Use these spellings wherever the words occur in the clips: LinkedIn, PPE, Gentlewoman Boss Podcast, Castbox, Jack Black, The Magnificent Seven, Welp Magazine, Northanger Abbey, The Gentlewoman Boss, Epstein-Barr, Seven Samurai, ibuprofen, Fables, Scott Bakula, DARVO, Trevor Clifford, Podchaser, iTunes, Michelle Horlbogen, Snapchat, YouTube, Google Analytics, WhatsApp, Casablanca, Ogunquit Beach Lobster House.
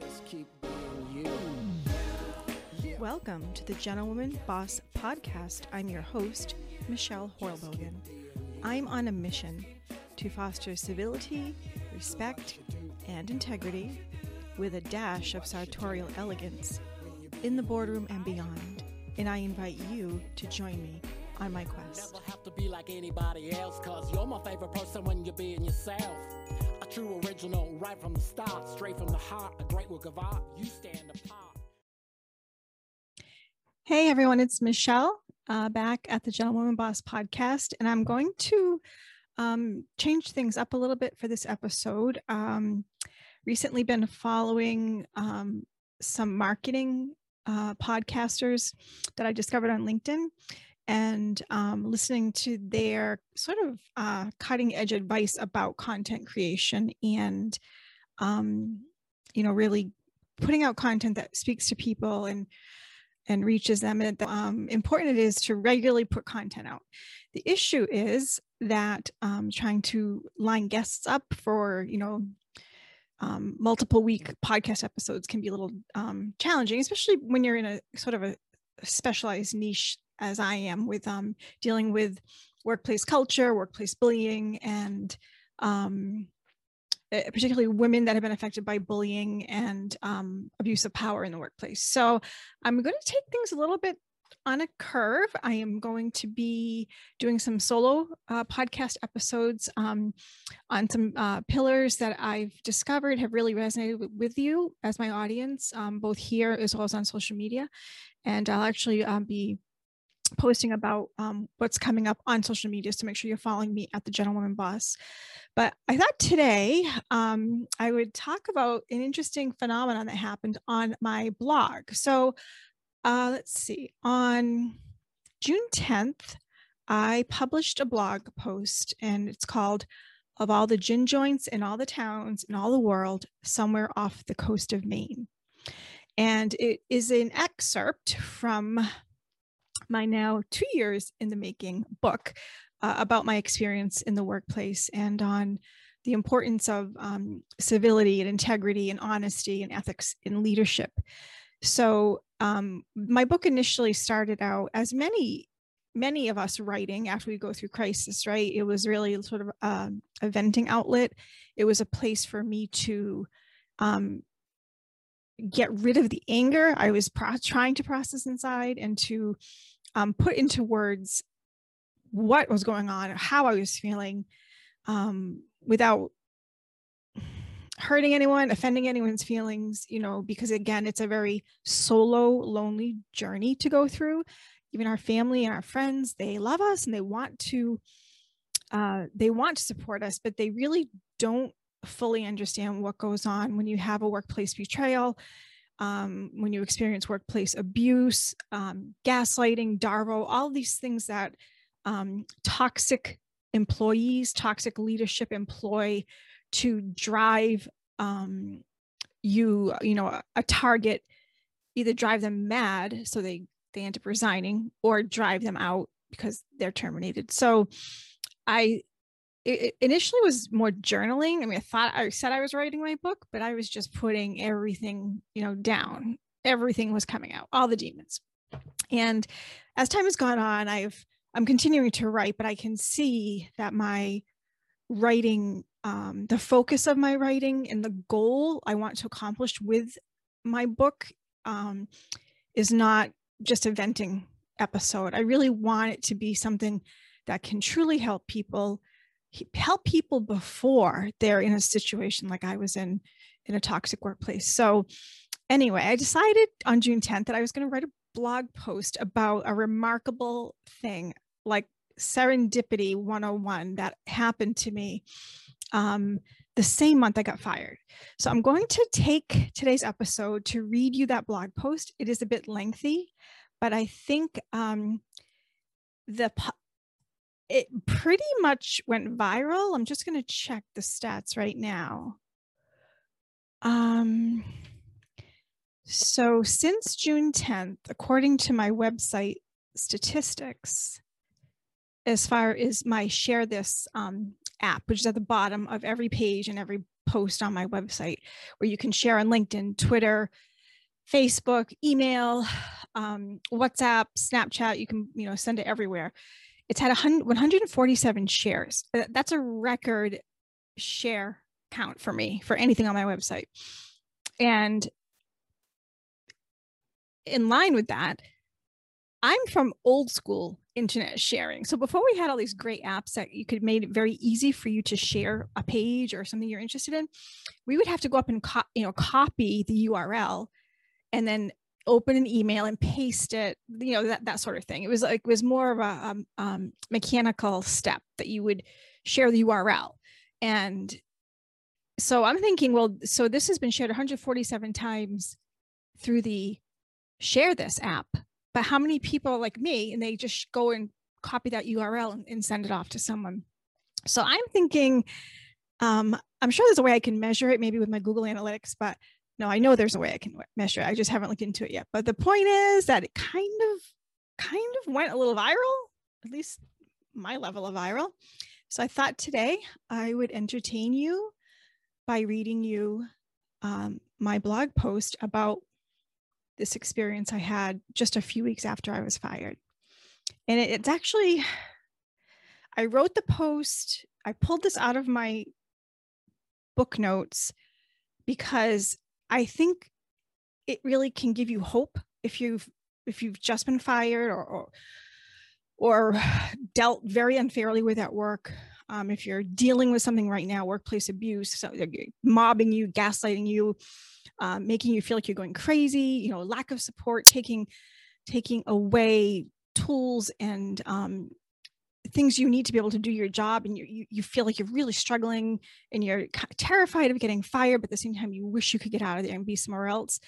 Just keep being you. Yeah. Welcome to the Gentlewoman Boss Podcast. I'm your host, Michelle Horlbogen. I'm on a mission to foster civility, respect, and integrity with a dash of sartorial elegance in the boardroom and beyond. And I invite you to join me on my quest. Never have to be like anybody else, cause you're my favorite person when you're being yourself. A true original, right from the start, straight from the heart, a great work of art, you stand apart. Hey everyone, it's Michelle back at the Gentlewoman Boss Podcast, and I'm going to change things up a little bit for this episode. Recently been following some marketing podcasters that I discovered on LinkedIn, and listening to their sort of cutting edge advice about content creation and, really putting out content that speaks to people and reaches them, and how important it is to regularly put content out. The issue is that trying to line guests up for, multiple week podcast episodes can be a little challenging, especially when you're in a sort of a specialized niche as I am, with dealing with workplace culture, workplace bullying, and particularly women that have been affected by bullying and abuse of power in the workplace. So I'm going to take things a little bit on a curve. I am going to be doing some solo podcast episodes on some pillars that I've discovered have really resonated with you as my audience, both here as well as on social media. And I'll actually be posting about what's coming up on social media, so make sure you're following me at the Gentlewoman Boss. But I thought today I would talk about an interesting phenomenon that happened on my blog. So let's see, on June 10th, I published a blog post, and it's called "Of All the Gin Joints in All the Towns in All the World, Somewhere Off the Coast of Maine." And it is an excerpt from my now 2 years in the making book about my experience in the workplace and on the importance of civility and integrity and honesty and ethics in leadership. So my book initially started out, as many of us writing after we go through crisis, right? It was really sort of a venting outlet. It was a place for me to get rid of the anger I was trying to process inside, and to put into words what was going on, how I was feeling, without hurting anyone, offending anyone's feelings, because again, it's a very solo, lonely journey to go through. Even our family and our friends, they love us and they want to support us, but they really don't fully understand what goes on when you have a workplace betrayal, when you experience workplace abuse, gaslighting, DARVO, all these things that toxic employees, toxic leadership employ to drive a target, either drive them mad so they end up resigning, or drive them out because they're terminated. So it initially was more journaling. I mean, I said I was writing my book, but I was just putting everything, down. Everything was coming out, all the demons. And as time has gone on, I'm continuing to write, but I can see that my writing, the focus of my writing and the goal I want to accomplish with my book is not just a venting episode. I really want it to be something that can truly help people before they're in a situation like I was in a toxic workplace. So anyway, I decided on June 10th that I was going to write a blog post about a remarkable thing, like serendipity 101, that happened to me the same month I got fired. So I'm going to take today's episode to read you that blog post. It is a bit lengthy, but I think it pretty much went viral. I'm just going to check the stats right now. So since June 10th, according to my website statistics, as far as my share this app, which is at the bottom of every page and every post on my website where you can share on LinkedIn, Twitter, Facebook, email, WhatsApp, Snapchat. You can, you know, send it everywhere. It's had 147 shares. That's a record share count for me for anything on my website. And in line with that, I'm from old school internet sharing. So before we had all these great apps that you could made it very easy for you to share a page or something you're interested in, we would have to go up and copy the URL and then open an email and paste it, you know, that sort of thing. It was like, it was more of a mechanical step that you would share the URL. And so I'm thinking, well, so this has been shared 147 times through the Share This app, but how many people are like me and they just go and copy that URL and send it off to someone? So I'm thinking, I'm sure there's a way I can measure it, maybe with my Google Analytics, but no, I know there's a way I can measure it. I just haven't looked into it yet. But the point is that it kind of went a little viral, at least my level of viral. So I thought today I would entertain you by reading you my blog post about this experience I had just a few weeks after I was fired. And it's actually, I wrote the post, I pulled this out of my book notes because I think it really can give you hope if you've just been fired or dealt very unfairly with at work. If you're dealing with something right now, workplace abuse, so mobbing you, gaslighting you, making you feel like you're going crazy, you know, lack of support, taking away tools and things you need to be able to do your job, and you feel like you're really struggling and you're terrified of getting fired, but at the same time you wish you could get out of there and be somewhere else.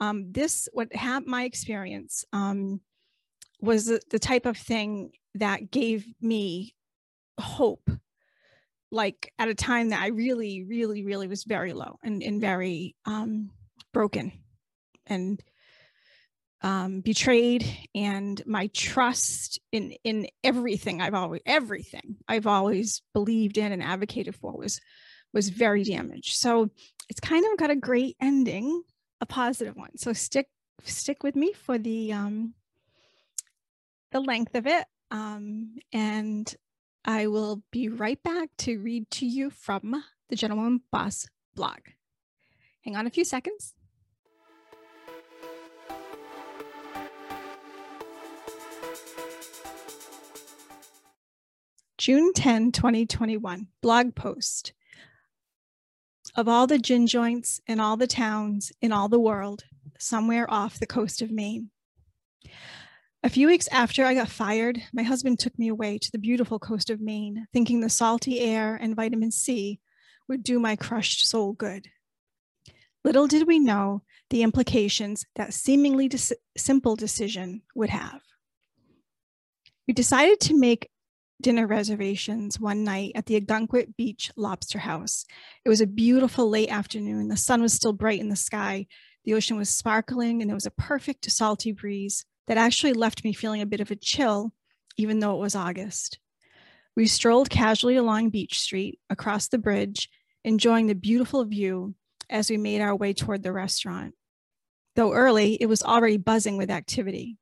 My experience was the type of thing that gave me hope, like at a time that I really, really, really was very low and very broken and betrayed, and my trust in everything I've always believed in and advocated for was very damaged. So it's kind of got a great ending, a positive one. So stick with me for the length of it, and I will be right back to read to you from the Gentlewoman Boss blog. Hang on a few seconds. June 10, 2021, blog post. Of all the gin joints in all the towns in all the world, somewhere off the coast of Maine. A few weeks after I got fired, my husband took me away to the beautiful coast of Maine, thinking the salty air and vitamin C would do my crushed soul good. Little did we know the implications that seemingly simple decision would have. We decided to make dinner reservations one night at the Ogunquit Beach Lobster House. It was a beautiful late afternoon. The sun was still bright in the sky. The ocean was sparkling, and there was a perfect salty breeze that actually left me feeling a bit of a chill, even though it was August. We strolled casually along Beach Street, across the bridge, enjoying the beautiful view as we made our way toward the restaurant. Though early, it was already buzzing with activity.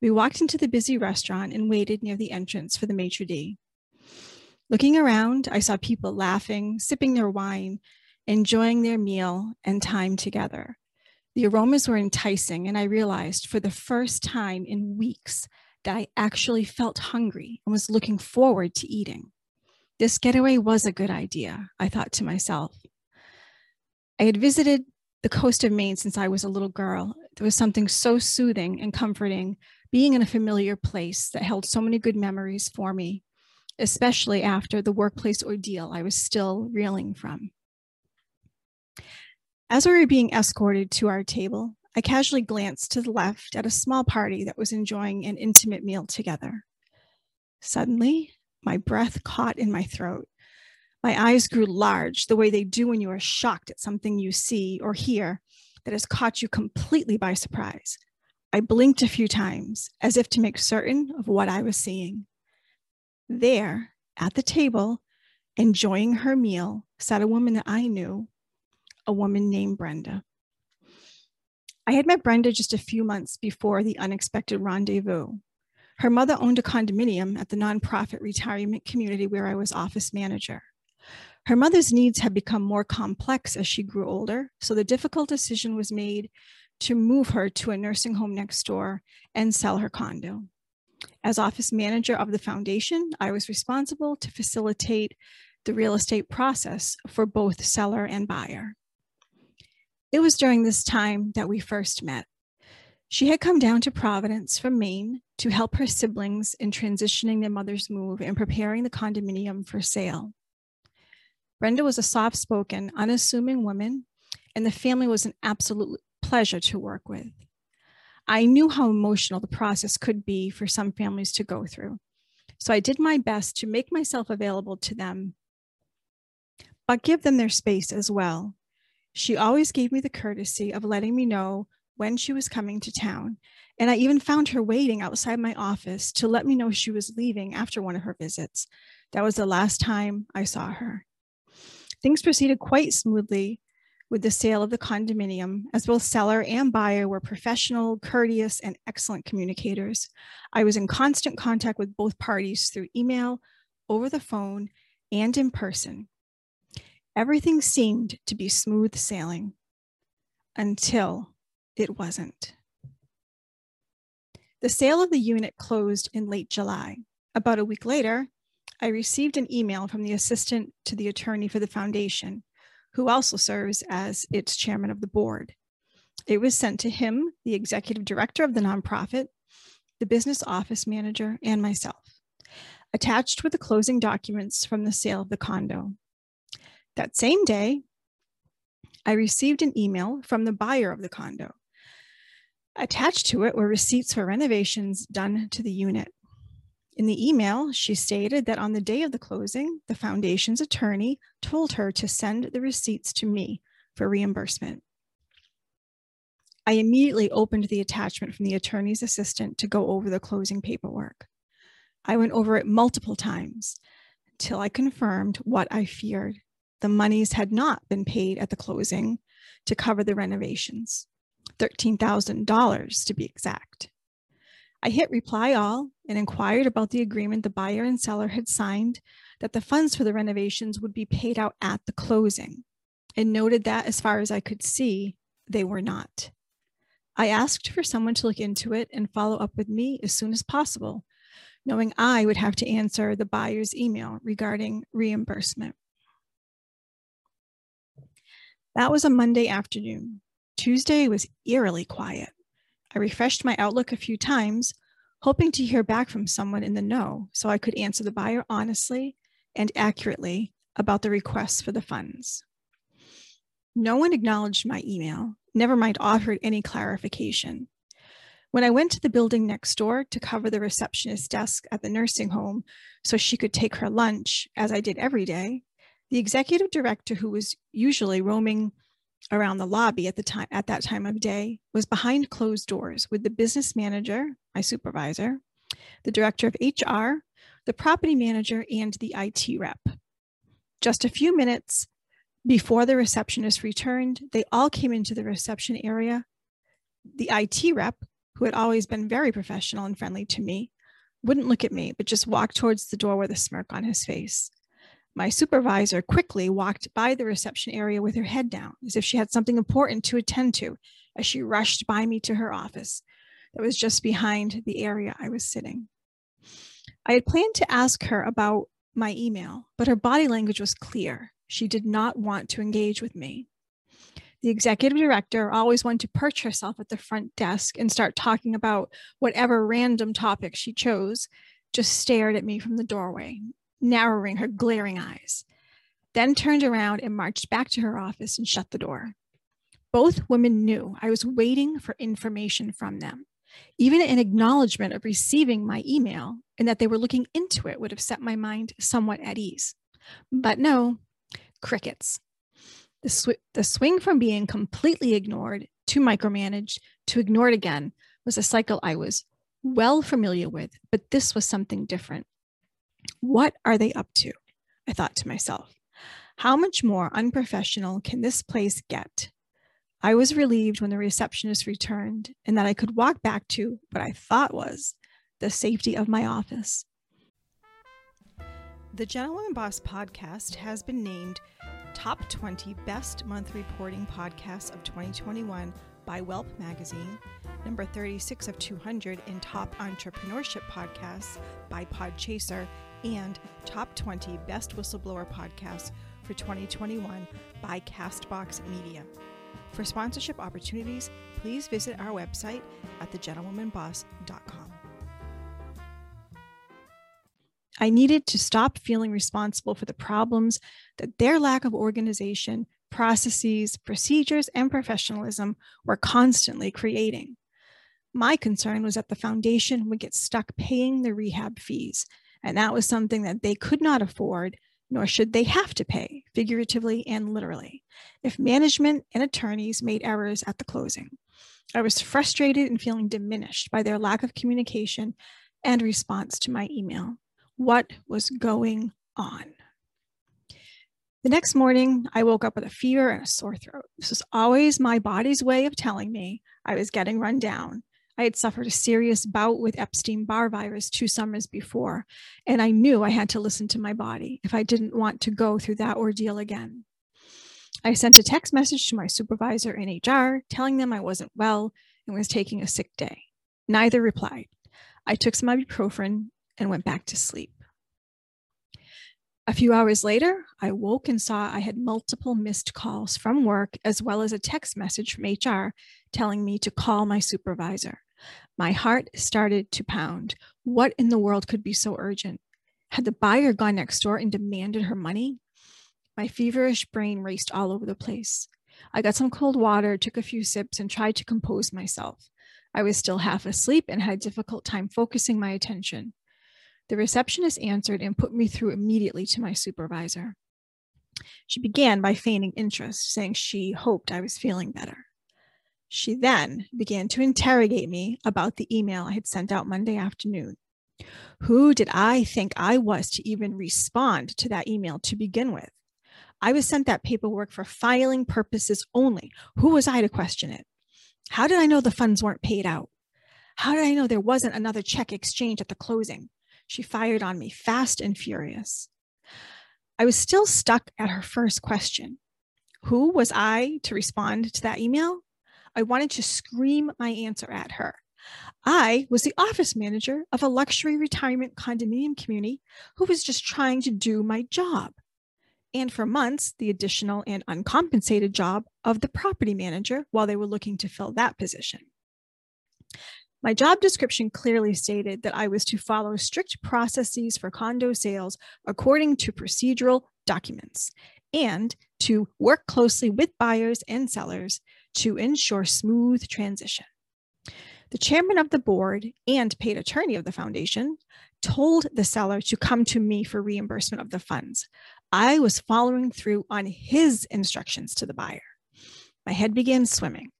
We walked into the busy restaurant and waited near the entrance for the maitre d'. Looking around, I saw people laughing, sipping their wine, enjoying their meal and time together. The aromas were enticing, and I realized for the first time in weeks that I actually felt hungry and was looking forward to eating. This getaway was a good idea, I thought to myself. I had visited the coast of Maine since I was a little girl. There was something so soothing and comforting being in a familiar place that held so many good memories for me, especially after the workplace ordeal I was still reeling from. As we were being escorted to our table, I casually glanced to the left at a small party that was enjoying an intimate meal together. Suddenly, my breath caught in my throat. My eyes grew large, the way they do when you are shocked at something you see or hear that has caught you completely by surprise. I blinked a few times, as if to make certain of what I was seeing. There, at the table, enjoying her meal, is that a woman that I knew, a woman named Brenda. I had met Brenda just a few months before the unexpected rendezvous. Her mother owned a condominium at the nonprofit retirement community where I was office manager. Her mother's needs had become more complex as she grew older, so the difficult decision was made to move her to a nursing home next door and sell her condo. As office manager of the foundation, I was responsible to facilitate the real estate process for both seller and buyer. It was during this time that we first met. She had come down to Providence from Maine to help her siblings in transitioning their mother's move and preparing the condominium for sale. Brenda was a soft-spoken, unassuming woman, and the family was an absolute pleasure to work with. I knew how emotional the process could be for some families to go through, so I did my best to make myself available to them, but give them their space as well. She always gave me the courtesy of letting me know when she was coming to town, and I even found her waiting outside my office to let me know she was leaving after one of her visits. That was the last time I saw her. Things proceeded quite smoothly with the sale of the condominium, as both seller and buyer were professional, courteous, and excellent communicators. I was in constant contact with both parties through email, over the phone, and in person. Everything seemed to be smooth sailing until it wasn't. The sale of the unit closed in late July. About a week later, I received an email from the assistant to the attorney for the foundation, who also serves as its chairman of the board. It was sent to him, the executive director of the nonprofit, the business office manager, and myself. Attached were the closing documents from the sale of the condo. That same day, I received an email from the buyer of the condo. Attached to it were receipts for renovations done to the unit. In the email, she stated that on the day of the closing, the foundation's attorney told her to send the receipts to me for reimbursement. I immediately opened the attachment from the attorney's assistant to go over the closing paperwork. I went over it multiple times until I confirmed what I feared. The monies had not been paid at the closing to cover the renovations, $13,000 to be exact. I hit reply all and inquired about the agreement the buyer and seller had signed that the funds for the renovations would be paid out at the closing, and noted that as far as I could see, they were not. I asked for someone to look into it and follow up with me as soon as possible, knowing I would have to answer the buyer's email regarding reimbursement. That was a Monday afternoon. Tuesday was eerily quiet. I refreshed my Outlook a few times, hoping to hear back from someone in the know so I could answer the buyer honestly and accurately about the requests for the funds. No one acknowledged my email, never mind offered any clarification. When I went to the building next door to cover the receptionist's desk at the nursing home so she could take her lunch, as I did every day, the executive director, who was usually roaming around the lobby at that time of day, was behind closed doors with the business manager, my supervisor, the director of HR, the property manager, and the IT rep. Just a few minutes before the receptionist returned, they all came into the reception area. The IT rep, who had always been very professional and friendly to me, wouldn't look at me, but just walked towards the door with a smirk on his face. My supervisor quickly walked by the reception area with her head down, as if she had something important to attend to, as she rushed by me to her office that was just behind the area I was sitting. I had planned to ask her about my email, but her body language was clear. She did not want to engage with me. The executive director always wanted to perch herself at the front desk and start talking about whatever random topic she chose, just stared at me from the doorway, narrowing her glaring eyes, then turned around and marched back to her office and shut the door. Both women knew I was waiting for information from them. Even an acknowledgement of receiving my email and that they were looking into it would have set my mind somewhat at ease. But no, crickets. The swing from being completely ignored to micromanaged to ignored again was a cycle I was well familiar with, but this was something different. What are they up to? I thought to myself. How much more unprofessional can this place get? I was relieved when the receptionist returned and that I could walk back to what I thought was the safety of my office. The Gentlewoman Boss Podcast has been named Top 20 Best Month Reporting Podcasts of 2021 by Welp Magazine, number 36 of 200 in Top Entrepreneurship Podcasts by Podchaser, and Top 20 Best Whistleblower Podcasts for 2021 by Castbox Media. For sponsorship opportunities, please visit our website at thegentlewomanboss.com. I needed to stop feeling responsible for the problems that their lack of organization, processes, procedures, and professionalism were constantly creating. My concern was that the foundation would get stuck paying the rehab fees, and that was something that they could not afford, nor should they have to pay, figuratively and literally, if management and attorneys made errors at the closing. I was frustrated and feeling diminished by their lack of communication and response to my email. What was going on? The next morning, I woke up with a fever and a sore throat. This was always my body's way of telling me I was getting run down. I had suffered a serious bout with Epstein-Barr virus 2 summers before, and I knew I had to listen to my body if I didn't want to go through that ordeal again. I sent a text message to my supervisor in HR telling them I wasn't well and was taking a sick day. Neither replied. I took some ibuprofen and went back to sleep. A few hours later, I woke and saw I had multiple missed calls from work, as well as a text message from HR telling me to call my supervisor. My heart started to pound. What in the world could be so urgent? Had the buyer gone next door and demanded her money? My feverish brain raced all over the place. I got some cold water, took a few sips, and tried to compose myself. I was still half asleep and had a difficult time focusing my attention. The receptionist answered and put me through immediately to my supervisor. She began by feigning interest, saying she hoped I was feeling better. She then began to interrogate me about the email I had sent out Monday afternoon. Who did I think I was to even respond to that email to begin with? I was sent that paperwork for filing purposes only. Who was I to question it? How did I know the funds weren't paid out? How did I know there wasn't another check exchange at the closing? She fired on me fast and furious. I was still stuck at her first question. Who was I to respond to that email? I wanted to scream my answer at her. I was the office manager of a luxury retirement condominium community who was just trying to do my job. And for months, the additional and uncompensated job of the property manager while they were looking to fill that position. My job description clearly stated that I was to follow strict processes for condo sales according to procedural documents and to work closely with buyers and sellers to ensure smooth transition. The chairman of the board and paid attorney of the foundation told the seller to come to me for reimbursement of the funds. I was following through on his instructions to the buyer. My head began swimming.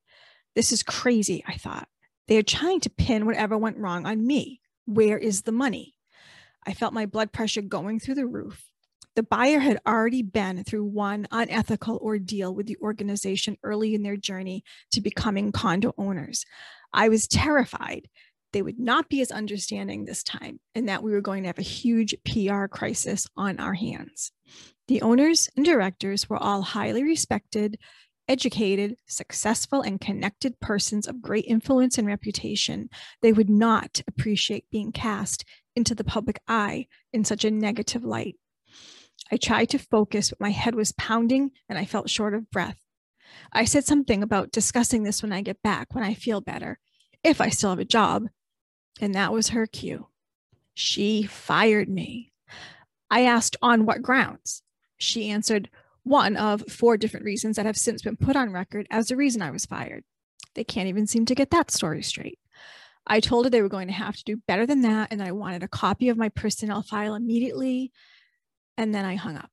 This is crazy, I thought. They are trying to pin whatever went wrong on me. Where is the money? I felt my blood pressure going through the roof. The buyer had already been through one unethical ordeal with the organization early in their journey to becoming condo owners. I was terrified they would not be as understanding this time and that we were going to have a huge PR crisis on our hands. The owners and directors were all highly respected, educated, successful, and connected persons of great influence and reputation. They would not appreciate being cast into the public eye in such a negative light. I tried to focus, but my head was pounding and I felt short of breath. I said something about discussing this when I get back, when I feel better, if I still have a job, and that was her cue. She fired me. I asked on what grounds. She answered, one of 4 different reasons that have since been put on record as the reason I was fired. They can't even seem to get that story straight. I told her they were going to have to do better than that and that I wanted a copy of my personnel file immediately, and then I hung up.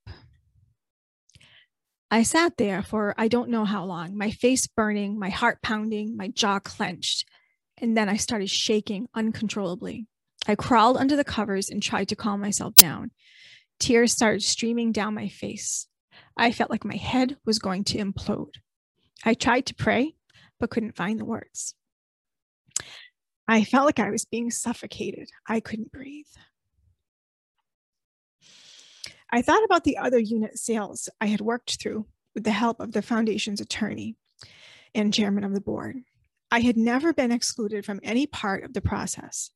I sat there for I don't know how long, my face burning, my heart pounding, my jaw clenched, and then I started shaking uncontrollably. I crawled under the covers and tried to calm myself down. Tears started streaming down my face. I felt like my head was going to implode. I tried to pray, but couldn't find the words. I felt like I was being suffocated. I couldn't breathe. I thought about the other unit sales I had worked through with the help of the foundation's attorney and chairman of the board. I had never been excluded from any part of the process.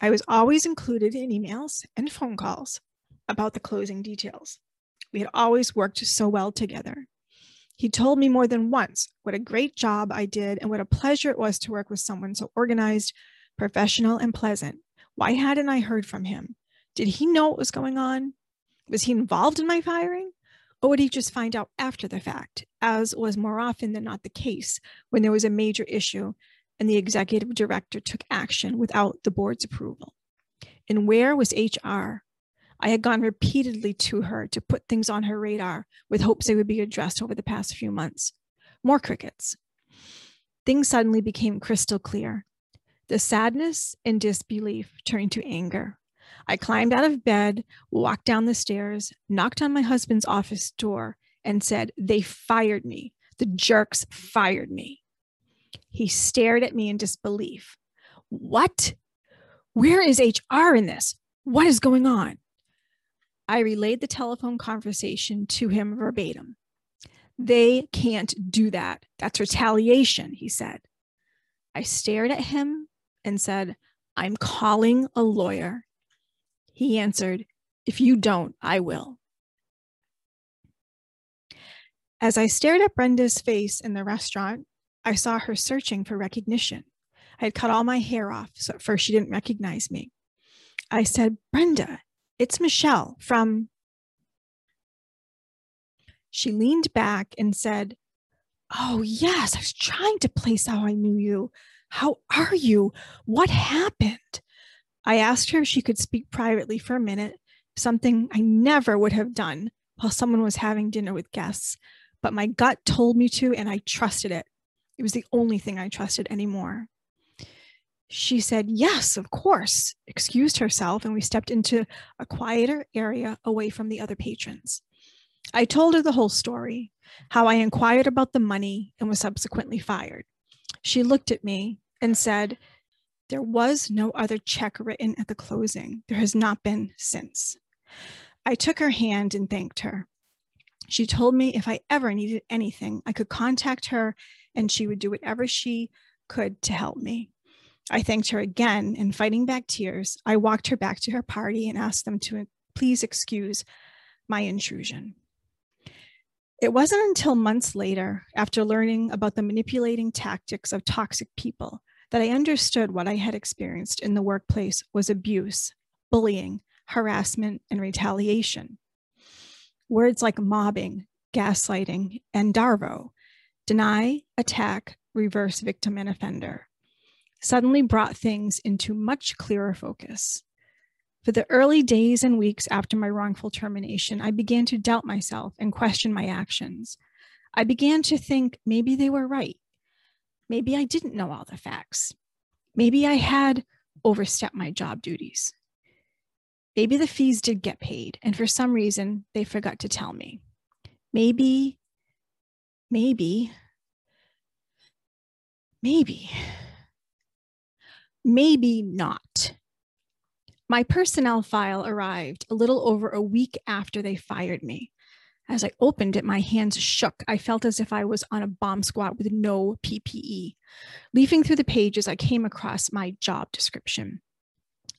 I was always included in emails and phone calls about the closing details. We had always worked so well together. He told me more than once what a great job I did and what a pleasure it was to work with someone so organized, professional, and pleasant. Why hadn't I heard from him? Did he know what was going on? Was he involved in my firing? Or would he just find out after the fact, as was more often than not the case when there was a major issue and the executive director took action without the board's approval? And where was HR? I had gone repeatedly to her to put things on her radar with hopes they would be addressed over the past few months. More crickets. Things suddenly became crystal clear. The sadness and disbelief turned to anger. I climbed out of bed, walked down the stairs, knocked on my husband's office door, and said, "They fired me. The jerks fired me." He stared at me in disbelief. "What? Where is HR in this? What is going on?" I relayed the telephone conversation to him verbatim. "They can't do that. That's retaliation," he said. I stared at him and said, "I'm calling a lawyer." He answered, "If you don't, I will." As I stared at Brenda's face in the restaurant, I saw her searching for recognition. I had cut all my hair off, so at first she didn't recognize me. I said, "Brenda, it's Michelle from..." She leaned back and said, "Oh yes, I was trying to place how I knew you. How are you? What happened?" I asked her if she could speak privately for a minute, something I never would have done while someone was having dinner with guests, but my gut told me to, and I trusted it. It was the only thing I trusted anymore. She said, "Yes, of course," excused herself, and we stepped into a quieter area away from the other patrons. I told her the whole story, how I inquired about the money and was subsequently fired. She looked at me and said, "There was no other check written at the closing. There has not been since." I took her hand and thanked her. She told me if I ever needed anything, I could contact her and she would do whatever she could to help me. I thanked her again, and fighting back tears, I walked her back to her party and asked them to please excuse my intrusion. It wasn't until months later, after learning about the manipulating tactics of toxic people, that I understood what I had experienced in the workplace was abuse, bullying, harassment, and retaliation. Words like mobbing, gaslighting, and DARVO, deny, attack, reverse victim and offender, suddenly brought things into much clearer focus. For the early days and weeks after my wrongful termination, I began to doubt myself and question my actions. I began to think maybe they were right. Maybe I didn't know all the facts. Maybe I had overstepped my job duties. Maybe the fees did get paid, and for some reason, they forgot to tell me. Maybe not. My personnel file arrived a little over a week after they fired me. As I opened it, my hands shook. I felt as if I was on a bomb squad with no PPE. Leafing through the pages, I came across my job description.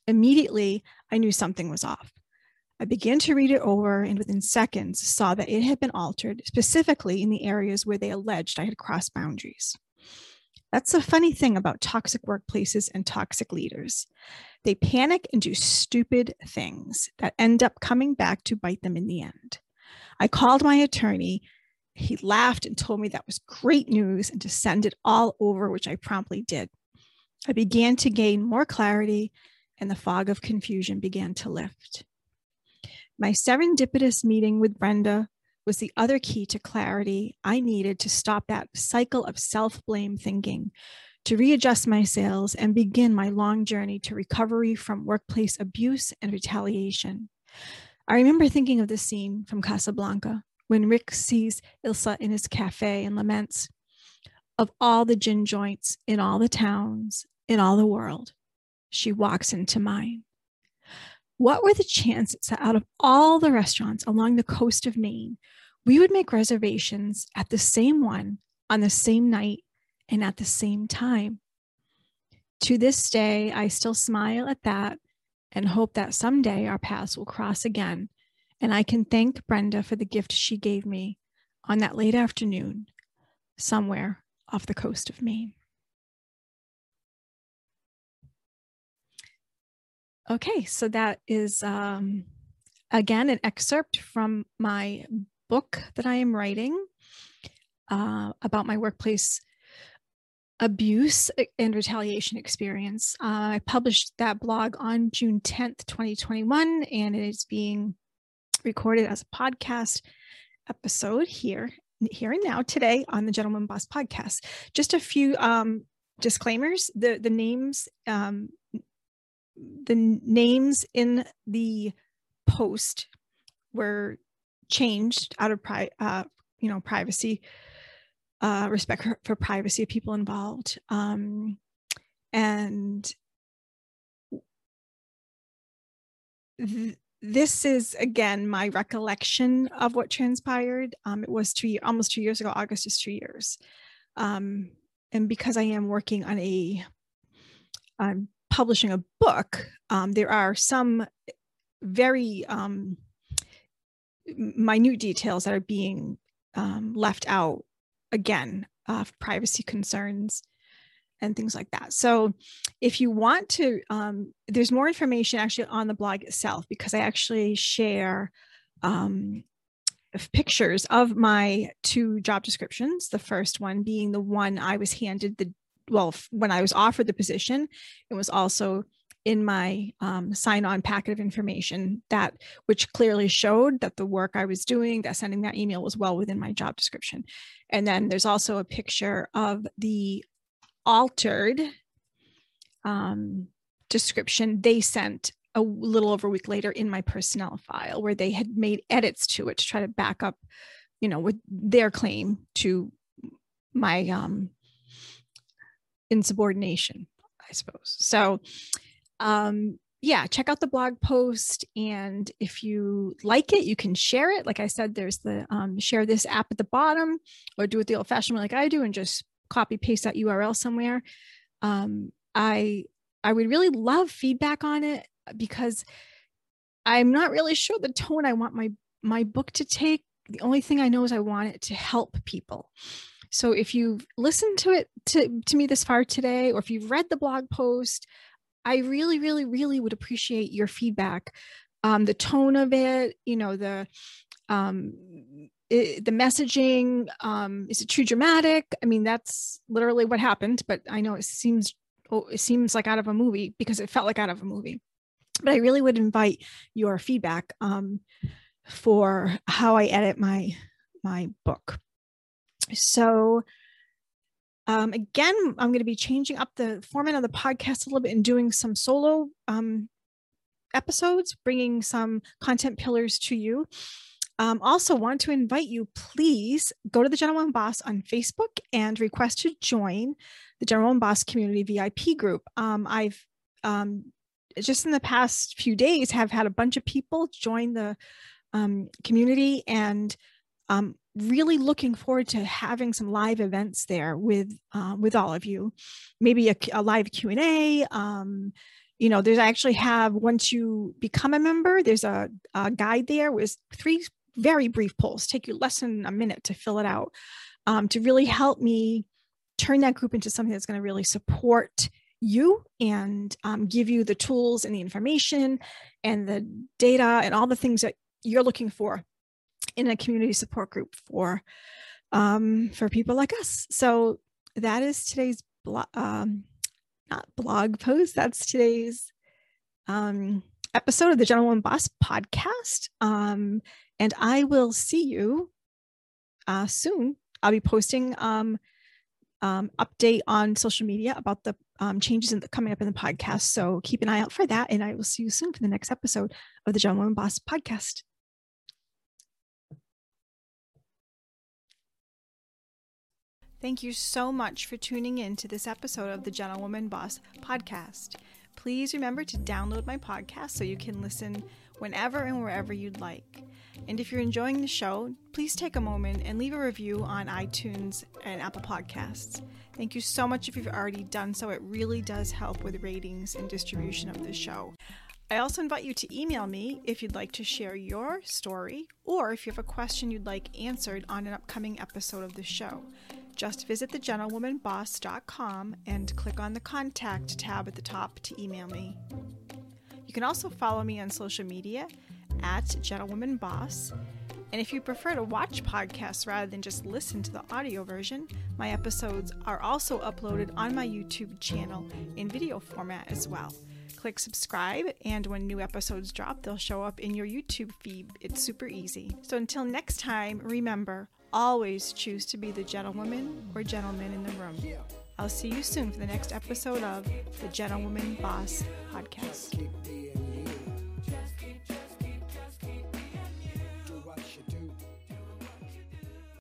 Immediately, I knew something was off. I began to read it over and within seconds saw that it had been altered, specifically in the areas where they alleged I had crossed boundaries. That's the funny thing about toxic workplaces and toxic leaders. They panic and do stupid things that end up coming back to bite them in the end. I called my attorney. He laughed and told me that was great news and to send it all over, which I promptly did. I began to gain more clarity and the fog of confusion began to lift. My serendipitous meeting with Brenda was the other key to clarity I needed to stop that cycle of self-blame thinking, to readjust my sails and begin my long journey to recovery from workplace abuse and retaliation. I remember thinking of the scene from Casablanca when Rick sees Ilsa in his cafe and laments, "Of all the gin joints in all the towns, in all the world, she walks into mine." What were the chances that out of all the restaurants along the coast of Maine, we would make reservations at the same one on the same night and at the same time? To this day, I still smile at that and hope that someday our paths will cross again, and I can thank Brenda for the gift she gave me on that late afternoon somewhere off the coast of Maine. Okay, so that is, again, an excerpt from my book that I am writing about my workplace abuse and retaliation experience. I published that blog on June 10th, 2021, and it is being recorded as a podcast episode here and now today on the Gentlewoman Boss Podcast. Just a few disclaimers. The names in the post were changed out of privacy, respect for privacy of people involved, and this is, again, my recollection of what transpired. It was almost 2 years ago. August is 2 years. And because I am working on publishing a book, there are some very minute details that are being left out, again, privacy concerns and things like that. So if you want to, there's more information actually on the blog itself, because I actually share pictures of my two job descriptions, the first one being the one I was handed when I was offered the position. It was also in my sign-on packet of information, which clearly showed that the work I was doing, that sending that email, was well within my job description. And then there's also a picture of the altered description they sent a little over a week later in my personnel file, where they had made edits to it to try to back up, with their claim to my insubordination, I suppose. So yeah, check out the blog post, and if you like it, you can share it. Like I said, there's the share this app at the bottom, or do it the old-fashioned way like I do and just copy paste that URL somewhere. I would really love feedback on it, because I'm not really sure the tone I want my book to take. The only thing I know is I want it to help people. So if you've listened to it to me this far today, or if you've read the blog post, I really, really, really would appreciate your feedback. The tone of it, the messaging, is it too dramatic? I mean, that's literally what happened, but I know it seems like out of a movie, because it felt like out of a movie. But I really would invite your feedback for how I edit my book. So again, I'm going to be changing up the format of the podcast a little bit and doing some solo episodes, bringing some content pillars to you. Also want to invite you, please go to the Gentlewoman Boss on Facebook and request to join the Gentlewoman Boss Community VIP group. I've just in the past few days have had a bunch of people join the community, and really looking forward to having some live events there with all of you. Maybe a live Q&A. Once you become a member, there's a guide there with 3 very brief polls, take you less than a minute to fill it out, to really help me turn that group into something that's going to really support you and give you the tools and the information and the data and all the things that you're looking for in a community support group for people like us. So that is today's today's episode of the Gentlewoman Boss Podcast. And I will see you soon. I'll be posting update on social media about the changes coming up in the podcast. So keep an eye out for that. And I will see you soon for the next episode of the Gentlewoman Boss Podcast. Thank you so much for tuning in to this episode of the Gentlewoman Boss Podcast. Please remember to download my podcast so you can listen whenever and wherever you'd like. And if you're enjoying the show, please take a moment and leave a review on iTunes and Apple Podcasts. Thank you so much if you've already done so. It really does help with ratings and distribution of the show. I also invite you to email me if you'd like to share your story or if you have a question you'd like answered on an upcoming episode of the show. Just visit thegentlewomanboss.com and click on the Contact tab at the top to email me. You can also follow me on social media at gentlewomanboss. And if you prefer to watch podcasts rather than just listen to the audio version, my episodes are also uploaded on my YouTube channel in video format as well. Click subscribe, and when new episodes drop, they'll show up in your YouTube feed. It's super easy. So until next time, remember, always choose to be the gentlewoman or gentleman in the room. I'll see you soon for the next episode of the Gentlewoman Boss Podcast.